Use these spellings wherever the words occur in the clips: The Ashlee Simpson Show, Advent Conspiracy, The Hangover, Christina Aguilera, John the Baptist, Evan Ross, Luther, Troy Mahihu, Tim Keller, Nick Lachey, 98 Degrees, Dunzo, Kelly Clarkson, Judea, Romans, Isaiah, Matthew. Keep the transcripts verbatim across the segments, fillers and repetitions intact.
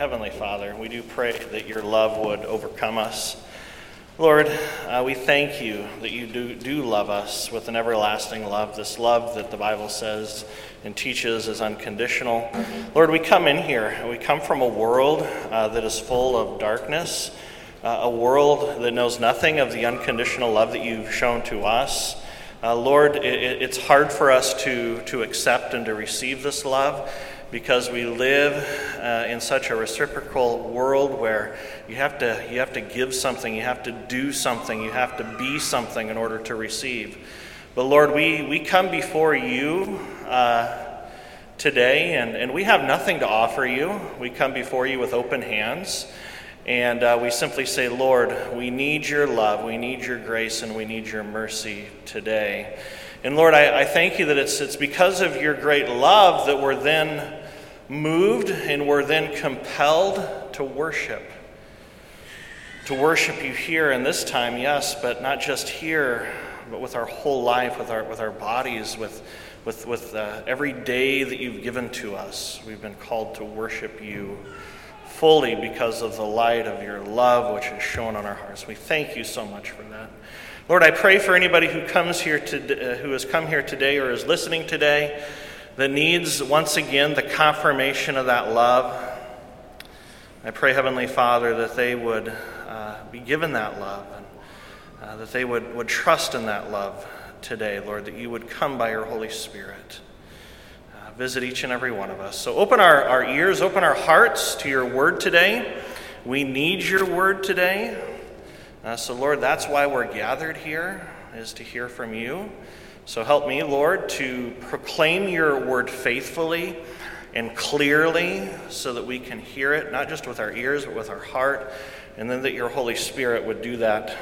Heavenly Father, we do pray that your love would overcome us. Lord, uh, we thank you that you do, do love us with an everlasting love, this love that the Bible says and teaches is unconditional. Lord, we come in here, and we come from a world uh, that is full of darkness, uh, a world that knows nothing of the unconditional love that you've shown to us. Uh, Lord, it, it's hard for us to, to accept and to receive this love, because we live uh, in such a reciprocal world where you have to you have to give something, you have to do something, you have to be something in order to receive. But Lord, we, we come before you uh, today, and, and we have nothing to offer you. We come before you with open hands, and uh, we simply say, Lord, we need your love, we need your grace, and we need your mercy today. And Lord, I, I thank you that it's it's because of your great love that we're then moved and we're then compelled to worship. To worship you here in this time, yes, but not just here, but with our whole life, with our with our bodies, with with with uh, every day that you've given to us. We've been called to worship you fully because of the light of your love which is shown on our hearts. We thank you so much for that. Lord, I pray for anybody who comes here to, uh, who has come here today or is listening today that needs, once again, the confirmation of that love. I pray, Heavenly Father, that they would uh, be given that love and uh, that they would, would trust in that love today, Lord, that you would come by your Holy Spirit. Uh, visit each and every one of us. So open our, our ears, open our hearts to your word today. We need your word today. Uh, so, Lord, that's why we're gathered here, is to hear from you. So help me, Lord, to proclaim your word faithfully and clearly so that we can hear it, not just with our ears, but with our heart, and then that your Holy Spirit would do that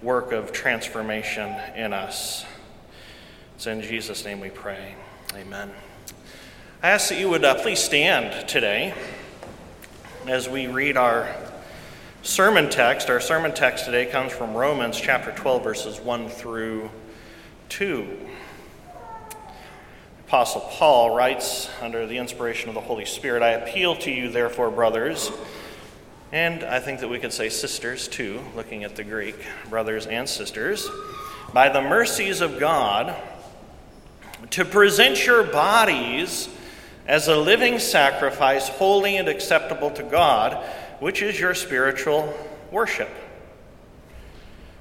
work of transformation in us. It's in Jesus' name we pray. Amen. I ask that you would uh, please stand today as we read our sermon text. Our sermon text today comes from Romans chapter twelve, verses one through two. Apostle Paul writes under the inspiration of the Holy Spirit, "I appeal to you, therefore, brothers," and I think that we could say sisters too, looking at the Greek, brothers and sisters, "by the mercies of God, to present your bodies as a living sacrifice, holy and acceptable to God, which is your spiritual worship."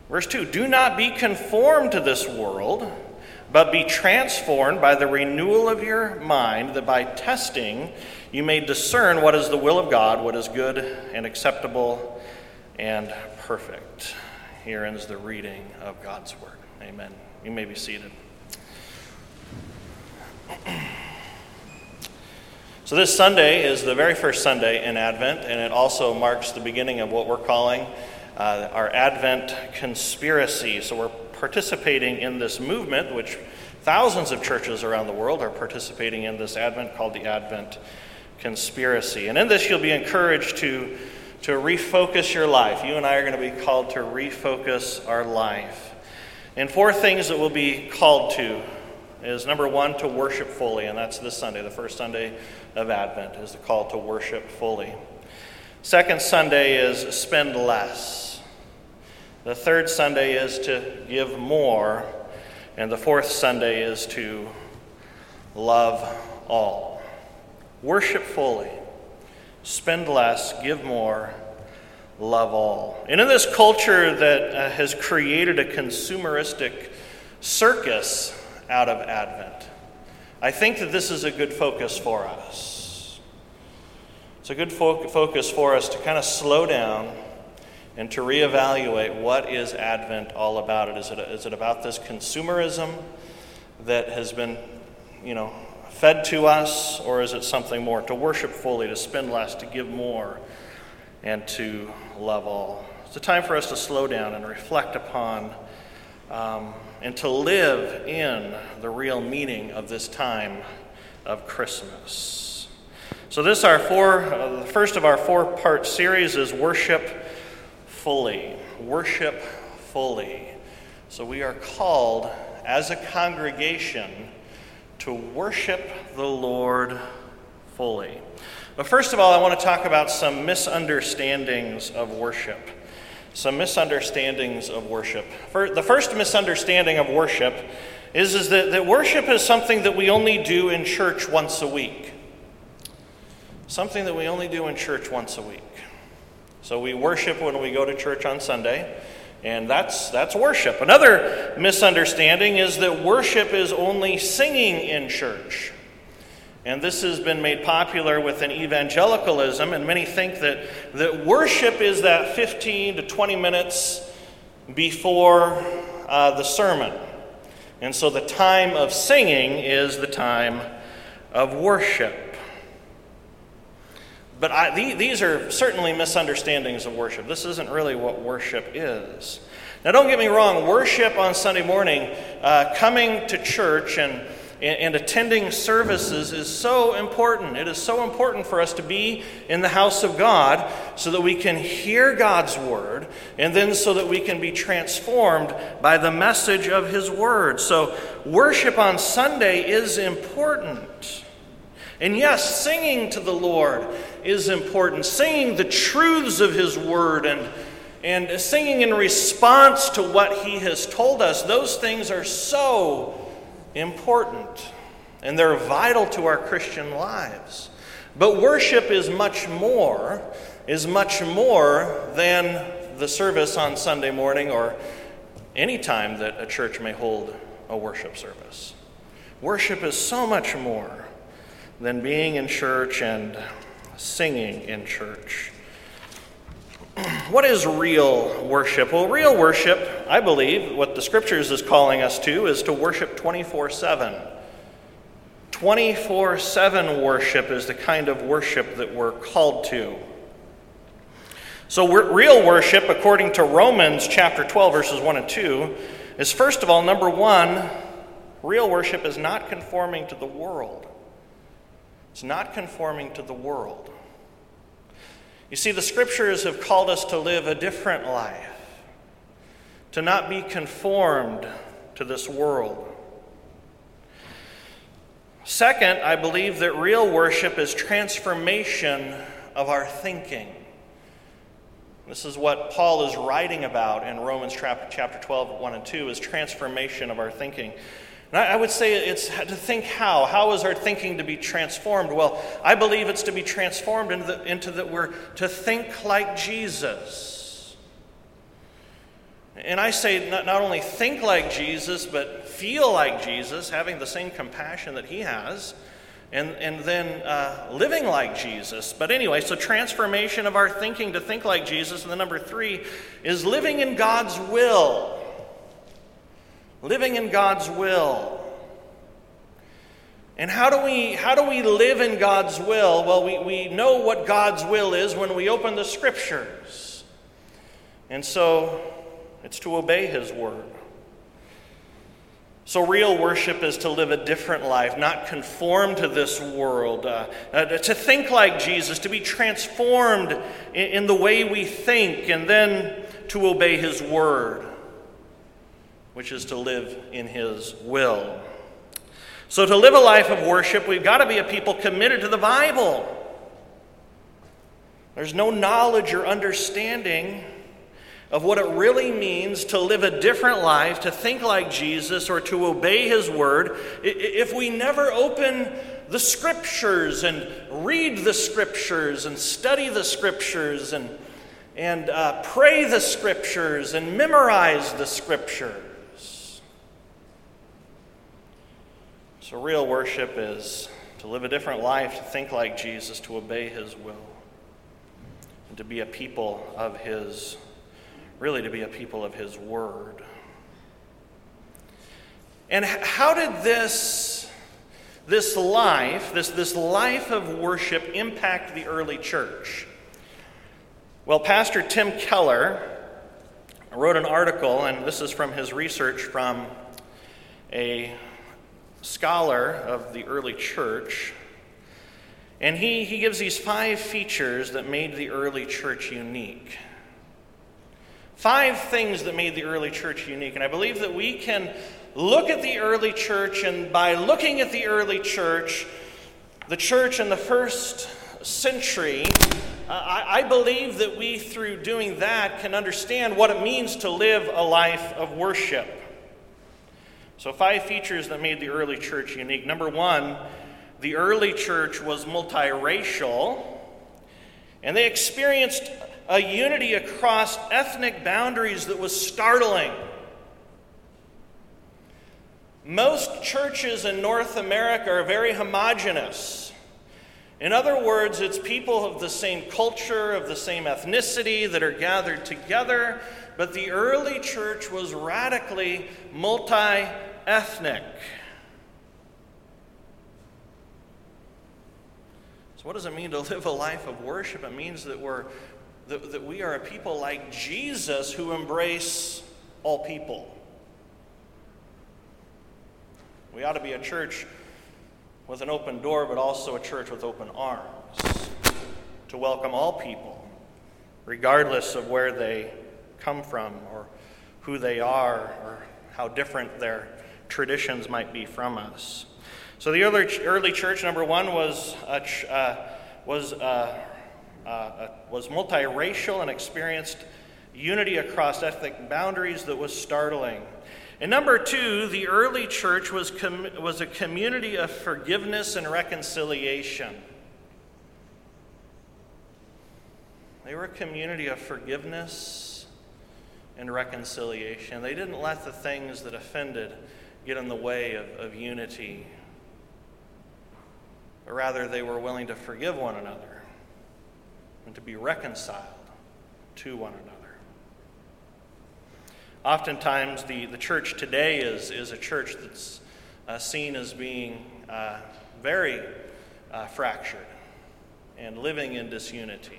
Verse two, "Do not be conformed to this world, but be transformed by the renewal of your mind, that by testing you may discern what is the will of God, what is good and acceptable and perfect." Here ends the reading of God's word. Amen. You may be seated. So this Sunday is the very first Sunday in Advent, and it also marks the beginning of what we're calling uh, our Advent Conspiracy. So we're participating in this movement, which thousands of churches around the world are participating in this Advent, called the Advent Conspiracy. And in this, you'll be encouraged to, to refocus your life. You and I are going to be called to refocus our life. And four things that we'll be called to is, number one, to worship fully, and that's this Sunday, the first Sunday of Advent, is the call to worship fully. Second Sunday is spend less. The third Sunday is to give more, and the fourth Sunday is to love all. Worship fully, spend less, give more, love all. And in this culture that uh, has created a consumeristic circus out of Advent, I think that this is a good focus for us. It's a good fo- focus for us to kind of slow down and to reevaluate what is Advent all about. It is it is it about this consumerism that has been, you know, fed to us, or is it something more? To worship fully, to spend less, to give more, and to love all. It's a time for us to slow down and reflect upon Um, and to live in the real meaning of this time of Christmas. So this our four, uh, the first of our four-part series is worship fully. Worship fully. So we are called as a congregation to worship the Lord fully. But first of all, I want to talk about some misunderstandings of worship. Some misunderstandings of worship. For the first misunderstanding of worship is, is that, that worship is something that we only do in church once a week. Something that we only do in church once a week. So we worship when we go to church on Sunday, and that's that's worship. Another misunderstanding is that worship is only singing in church. And this has been made popular within evangelicalism, and many think that, that worship is that fifteen to twenty minutes before uh, the sermon. And so the time of singing is the time of worship. But I, the, these are certainly misunderstandings of worship. This isn't really what worship is. Now, don't get me wrong. Worship on Sunday morning, uh, coming to church and, and, and attending services is so important. It is so important for us to be in the house of God so that we can hear God's word, and then so that we can be transformed by the message of his word. So worship on Sunday is important. And yes, singing to the Lord is important. Singing the truths of his word and, and singing in response to what he has told us, those things are so important. And they're vital to our Christian lives. But worship is much more, is much more than the service on Sunday morning or any time that a church may hold a worship service. Worship is so much more than being in church and singing in church. What is real worship? Well, real worship, I believe, what the scriptures is calling us to, is to worship twenty-four seven. twenty-four seven worship is the kind of worship that we're called to. So real worship, according to Romans chapter twelve, verses one and two, is first of all, number one, real worship is not conforming to the world. It's not conforming to the world. You see, the scriptures have called us to live a different life, to not be conformed to this world. Second, I believe that real worship is transformation of our thinking. This is what Paul is writing about in Romans chapter twelve, one and two, is transformation of our thinking. And I would say it's to think how. How is our thinking to be transformed? Well, I believe it's to be transformed into, the, into that we're to think like Jesus. And I say not, not only think like Jesus, but feel like Jesus, having the same compassion that he has, and, and then uh, living like Jesus. But anyway, so transformation of our thinking to think like Jesus. And the number three is living in God's will. Living in God's will. And how do we how do we live in God's will? Well, we, we know what God's will is when we open the scriptures. And so it's to obey his word. So real worship is to live a different life, not conform to this world, uh, uh, to think like Jesus, to be transformed in, in the way we think, and then to obey his word, which is to live in his will. So to live a life of worship, we've got to be a people committed to the Bible. There's no knowledge or understanding of what it really means to live a different life, to think like Jesus, or to obey his word, if we never open the scriptures and read the scriptures and study the scriptures and, and uh, pray the scriptures and memorize the scriptures. So real worship is to live a different life, to think like Jesus, to obey his will, and to be a people of his, really to be a people of his word. And how did this, this life, this, this life of worship impact the early church? Well, Pastor Tim Keller wrote an article, and this is from his research from a scholar of the early church, and he, he gives these five features that made the early church unique. Five things that made the early church unique, and I believe that we can look at the early church, and by looking at the early church, the church in the first century, uh, I, I believe that we, through doing that, can understand what it means to live a life of worship. So five features that made the early church unique. Number one, the early church was multiracial, and they experienced a unity across ethnic boundaries that was startling. Most churches in North America are very homogenous. In other words, it's people of the same culture, of the same ethnicity that are gathered together, but the early church was radically multi-ethnic. So what does it mean to live a life of worship? It means that we're that, that we are a people like Jesus who embrace all people. We ought to be a church with an open door, but also a church with open arms to welcome all people, regardless of where they come from or who they are or how different their traditions might be from us. So the early, early church, number one, was a, uh, was a, uh, was multiracial and experienced unity across ethnic boundaries that was startling. And number two, the early church was com- was a community of forgiveness and reconciliation. They were a community of forgiveness and reconciliation. They didn't let the things that offended get in the way of, of unity. But rather, they were willing to forgive one another and to be reconciled to one another. Oftentimes, the, the church today is, is a church that's uh, seen as being uh, very uh, fractured and living in disunity.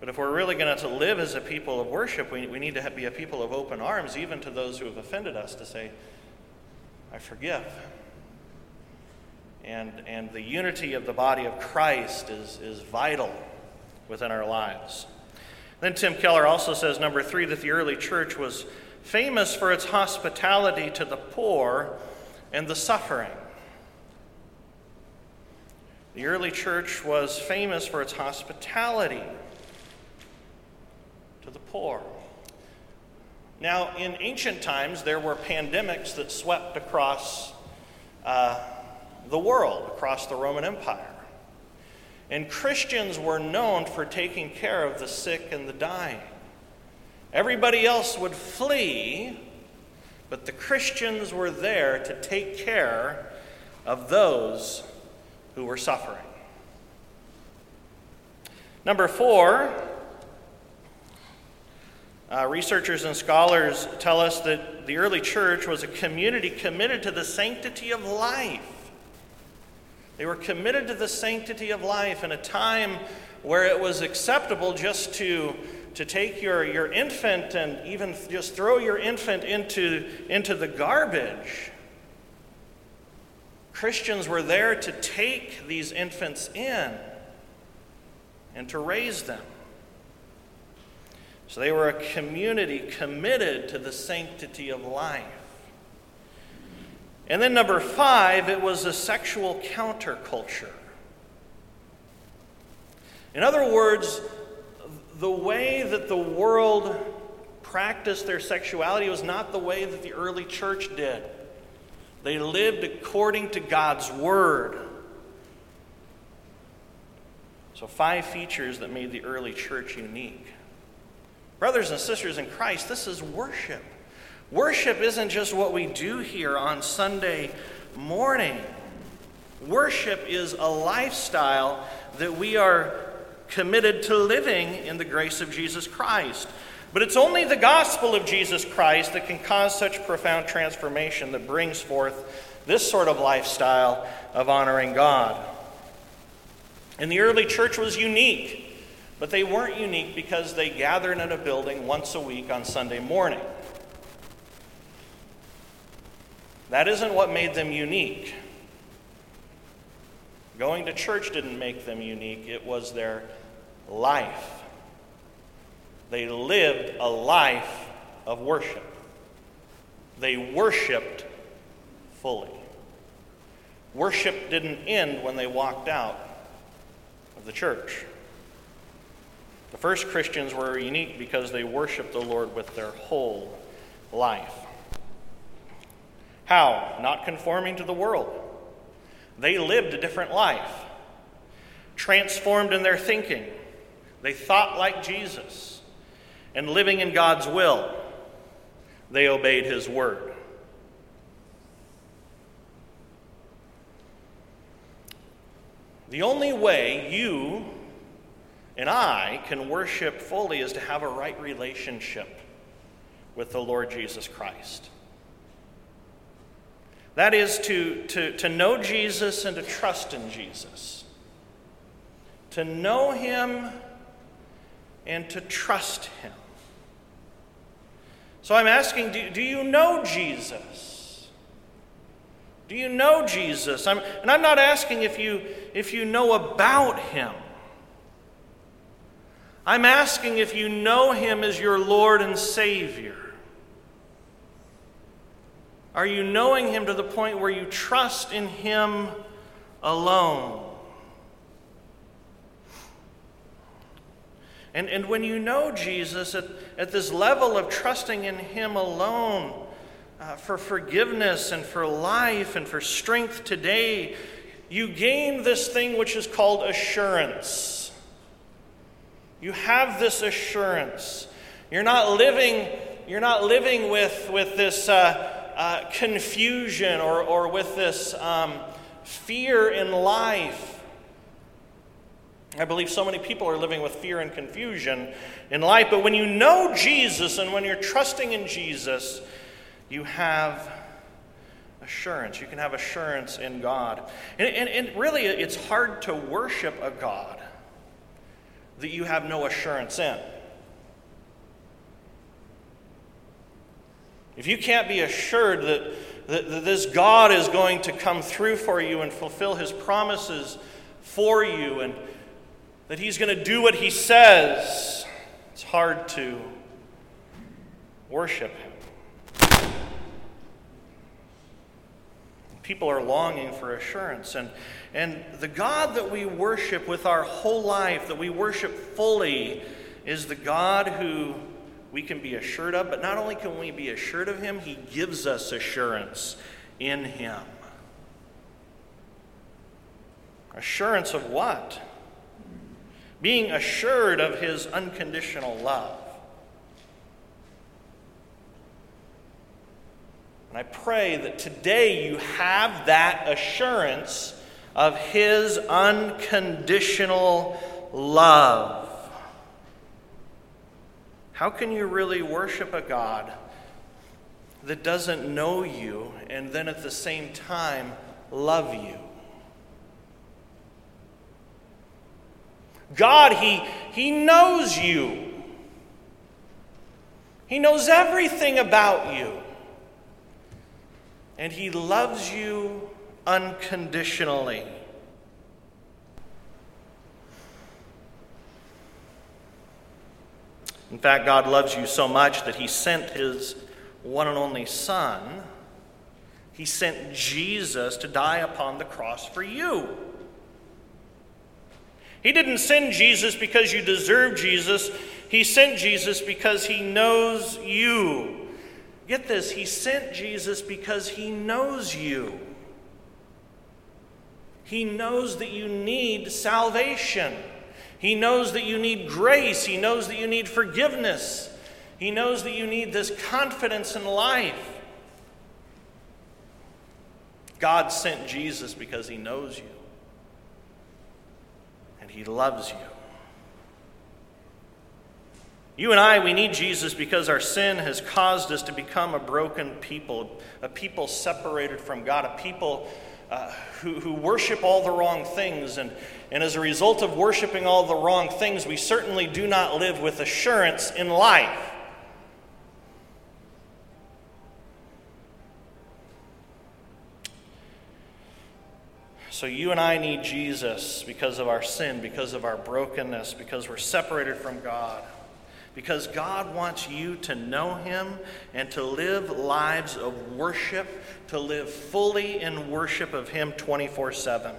But if we're really going to live as a people of worship, we, we need to be a people of open arms, even to those who have offended us, to say, I forgive. And, and the unity of the body of Christ is, is vital within our lives. Then Tim Keller also says, number three, that the early church was famous for its hospitality to the poor and the suffering. The early church was famous for its hospitality to the poor. Now, in ancient times, there were pandemics that swept across uh, the world, across the Roman Empire. And Christians were known for taking care of the sick and the dying. Everybody else would flee, but the Christians were there to take care of those who were suffering. Number four, uh, researchers and scholars tell us that the early church was a community committed to the sanctity of life. They were committed to the sanctity of life in a time where it was acceptable just to, to take your, your infant and even just throw your infant into, into the garbage. Christians were there to take these infants in and to raise them. So they were a community committed to the sanctity of life. And then number five, it was a sexual counterculture. In other words, the way that the world practiced their sexuality was not the way that the early church did. They lived according to God's word. So five features that made the early church unique. Brothers and sisters in Christ, this is worship. Worship isn't just what we do here on Sunday morning. Worship is a lifestyle that we are committed to living in the grace of Jesus Christ. But it's only the gospel of Jesus Christ that can cause such profound transformation that brings forth this sort of lifestyle of honoring God. And the early church was unique, but they weren't unique because they gathered in a building once a week on Sunday morning. That isn't what made them unique. Going to church didn't make them unique. It was their life. They lived a life of worship. They worshiped fully. Worship didn't end when they walked out of the church. The first Christians were unique because they worshiped the Lord with their whole life. How? Not conforming to the world. They lived a different life, transformed in their thinking. They thought like Jesus, and living in God's will, they obeyed his word. The only way you and I can worship fully is to have a right relationship with the Lord Jesus Christ. That is to, to, to know Jesus and to trust in Jesus. To know him and to trust him. So I'm asking, do, do you know Jesus? Do you know Jesus? I'm, and I'm not asking if you, if you know about him. I'm asking if you know him as your Lord and Savior. Are you knowing him to the point where you trust in him alone? And, and when you know Jesus at, at this level of trusting in him alone uh, for forgiveness and for life and for strength today, you gain this thing which is called assurance. You have this assurance. You're not living, you're not living with, with this uh, Uh, confusion or, or with this um, fear in life. I believe so many people are living with fear and confusion in life, but when you know Jesus and when you're trusting in Jesus, you have assurance. You can have assurance in God. And, and, and really, it's hard to worship a God that you have no assurance in. If you can't be assured that, that, that this God is going to come through for you and fulfill his promises for you and that he's going to do what he says, it's hard to worship him. People are longing for assurance. And, and the God that we worship with our whole life, that we worship fully, is the God who we can be assured of, but not only can we be assured of him, he gives us assurance in him. Assurance of what? Being assured of his unconditional love. And I pray that today you have that assurance of his unconditional love. How can you really worship a God that doesn't know you and then at the same time love you? God, he, he knows you. He knows everything about you. And he loves you unconditionally. In fact, God loves you so much that he sent his one and only Son. He sent Jesus to die upon the cross for you. He didn't send Jesus because you deserve Jesus. He sent Jesus because he knows you. Get this, he sent Jesus because he knows you. He knows that you need salvation. He knows that you need grace. He knows that you need forgiveness. He knows that you need this confidence in life. God sent Jesus because he knows you. And he loves you. You and I, we need Jesus because our sin has caused us to become a broken people, a people separated from God, a people Uh, who, who worship all the wrong things. And, and as a result of worshiping all the wrong things, we certainly do not live with assurance in life. So you and I need Jesus because of our sin, because of our brokenness, because we're separated from God. Because God wants you to know him and to live lives of worship, to live fully in worship of him twenty-four seven.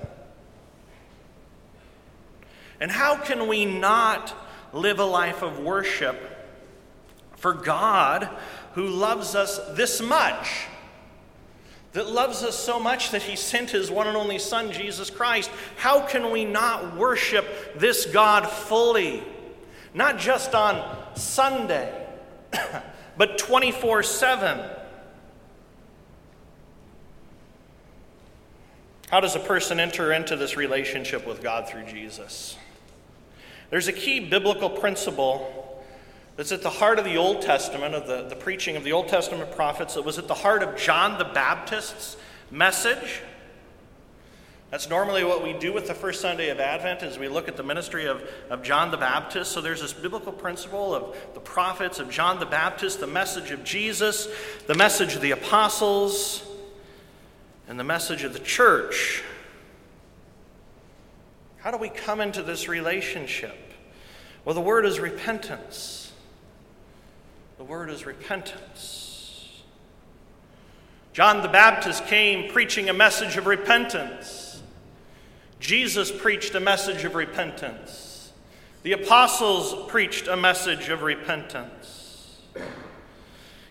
And how can we not live a life of worship for God who loves us this much? That loves us so much that he sent his one and only Son, Jesus Christ. How can we not worship this God fully? Not just on Sunday, but twenty-four seven. How does a person enter into this relationship with God through Jesus? There's a key biblical principle that's at the heart of the Old Testament, of the, the preaching of the Old Testament prophets, that was at the heart of John the Baptist's message. That's normally what we do with the first Sunday of Advent, is we look at the ministry of, of John the Baptist. So there's this biblical principle of the prophets, of John the Baptist, the message of Jesus, the message of the apostles, and the message of the church. How do we come into this relationship? Well, the word is repentance. The word is repentance. John the Baptist came preaching a message of repentance. Jesus preached a message of repentance. The apostles preached a message of repentance.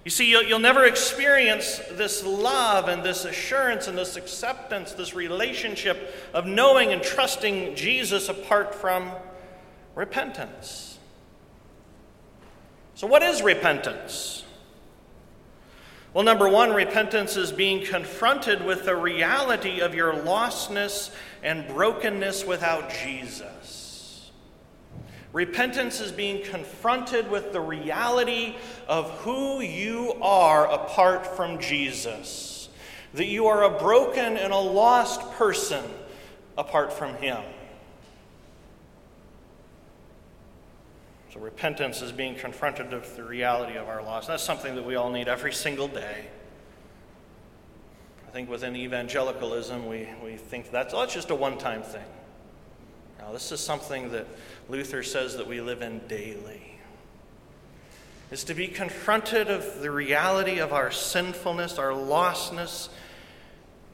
You see, you'll never experience this love and this assurance and this acceptance, this relationship of knowing and trusting Jesus apart from repentance. So what is repentance? Well, number one, repentance is being confronted with the reality of your lostness and brokenness without Jesus. Repentance is being confronted with the reality of who you are apart from Jesus. That you are a broken and a lost person apart from him. So repentance is being confronted with the reality of our loss. That's something that we all need every single day. I think within evangelicalism, we, we think that's, oh, it's just a one-time thing. Now, this is something that Luther says that we live in daily. It's to be confronted of the reality of our sinfulness, our lostness,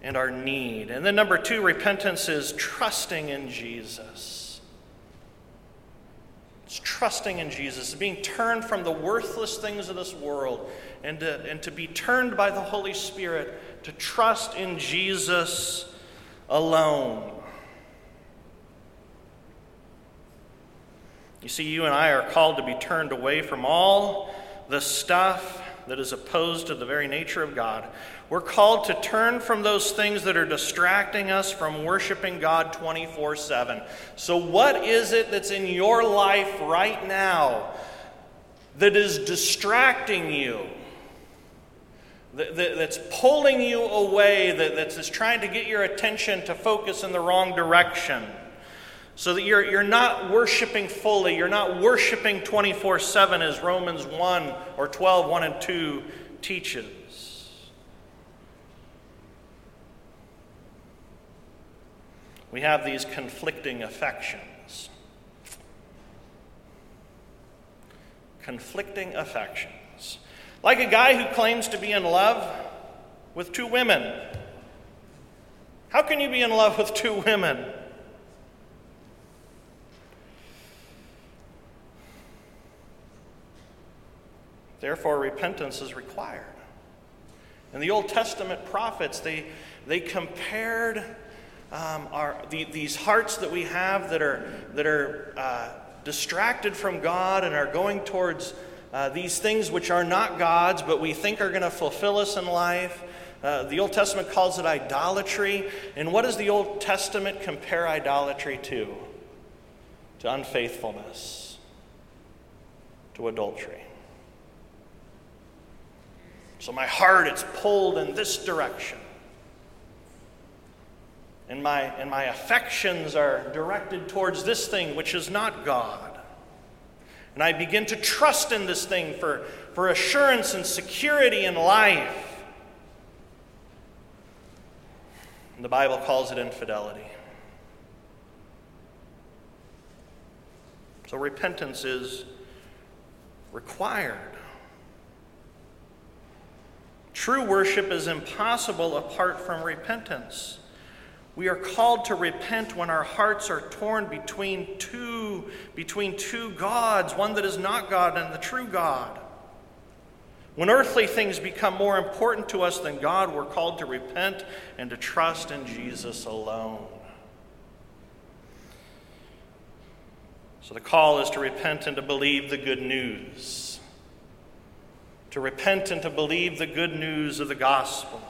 and our need. And then number two, repentance is trusting in Jesus. It's trusting in Jesus. It's being turned from the worthless things of this world and to, and to be turned by the Holy Spirit to trust in Jesus alone. You see, you and I are called to be turned away from all the stuff that is opposed to the very nature of God. We're called to turn from those things that are distracting us from worshiping God twenty-four seven. So what is it that's in your life right now that is distracting you? That, that, that's pulling you away, that, that's, that's trying to get your attention to focus in the wrong direction? So that you're, you're not worshiping fully. You're not worshiping twenty-four seven as Romans one or twelve, one and two teaches. We have these conflicting affections. Conflicting affections. Like a guy who claims to be in love with two women. How can you be in love with two women? Therefore, repentance is required. And the Old Testament prophets, they, they compared um, our, the, these hearts that we have that are, that are uh, distracted from God and are going towards uh, these things which are not God's, but we think are going to fulfill us in life. Uh, the Old Testament calls it idolatry. And what does the Old Testament compare idolatry to? To unfaithfulness, to adultery. So my heart, it's pulled in this direction. And my, and my affections are directed towards this thing, which is not God. And I begin to trust in this thing for, for assurance and security in life. And the Bible calls it infidelity. So repentance is required. True worship is impossible apart from repentance. We are called to repent when our hearts are torn between two, between two gods, one that is not God and the true God. When earthly things become more important to us than God, we're called to repent and to trust in Jesus alone. So the call is to repent and to believe the good news. To repent and to believe the good news of the gospel.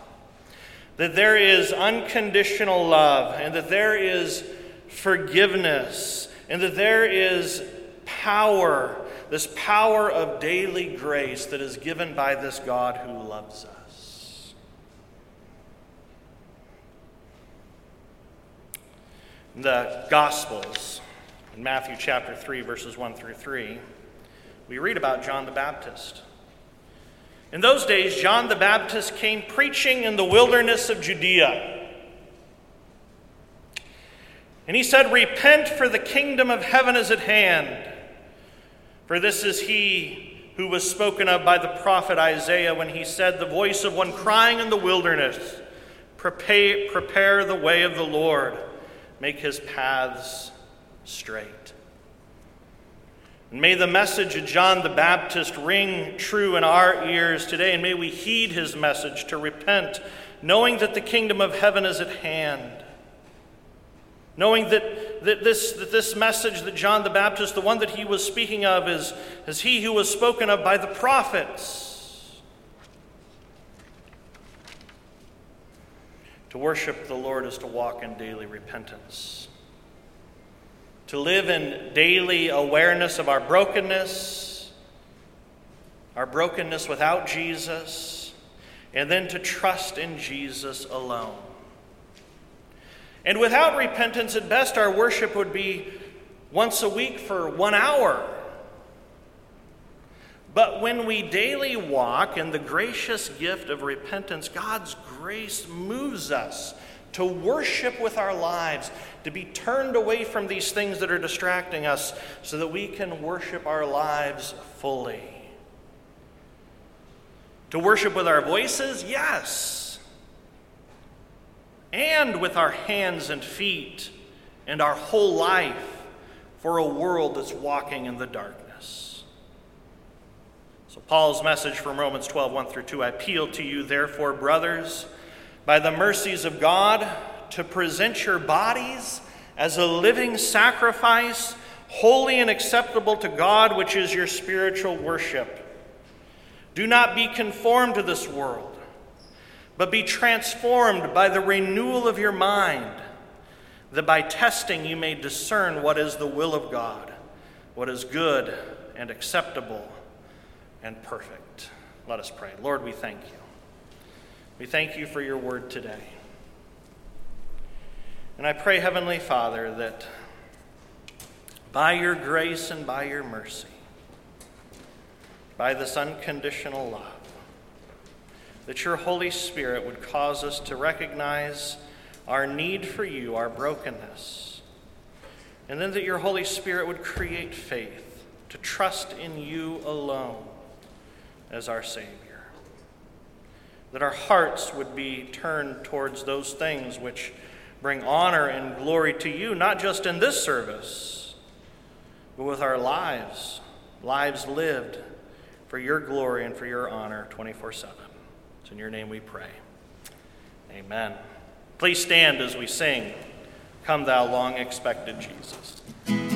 That there is unconditional love, and that there is forgiveness, and that there is power, this power of daily grace that is given by this God who loves us. The Gospels, in Matthew chapter three, verses one through three, we read about John the Baptist. In those days, John the Baptist came preaching in the wilderness of Judea. And he said, "Repent, for the kingdom of heaven is at hand. For this is he who was spoken of by the prophet Isaiah when he said, the voice of one crying in the wilderness, prepare, prepare the way of the Lord, make his paths straight." And may the message of John the Baptist ring true in our ears today, and may we heed his message to repent, knowing that the kingdom of heaven is at hand. Knowing that, that, this, that this message that John the Baptist, the one that he was speaking of, is, is he who was spoken of by the prophets. To worship the Lord is to walk in daily repentance. To live in daily awareness of our brokenness, our brokenness without Jesus, and then to trust in Jesus alone. And without repentance, at best, our worship would be once a week for one hour. But when we daily walk in the gracious gift of repentance, God's grace moves us to worship with our lives, to be turned away from these things that are distracting us so that we can worship our lives fully. To worship with our voices, yes, and with our hands and feet and our whole life for a world that's walking in the darkness. So Paul's message from Romans twelve, one through two, "I appeal to you, therefore, brothers, by the mercies of God, to present your bodies as a living sacrifice, holy and acceptable to God, which is your spiritual worship. Do not be conformed to this world, but be transformed by the renewal of your mind, that by testing you may discern what is the will of God, what is good and acceptable and perfect." Let us pray. Lord, we thank you. We thank you for your word today. And I pray, Heavenly Father, that by your grace and by your mercy, by this unconditional love, that your Holy Spirit would cause us to recognize our need for you, our brokenness, and then that your Holy Spirit would create faith to trust in you alone as our Savior. That our hearts would be turned towards those things which bring honor and glory to you, not just in this service, but with our lives, lives lived for your glory and for your honor twenty-four seven. It's in your name we pray. Amen. Please stand as we sing, "Come Thou Long-Expected Jesus."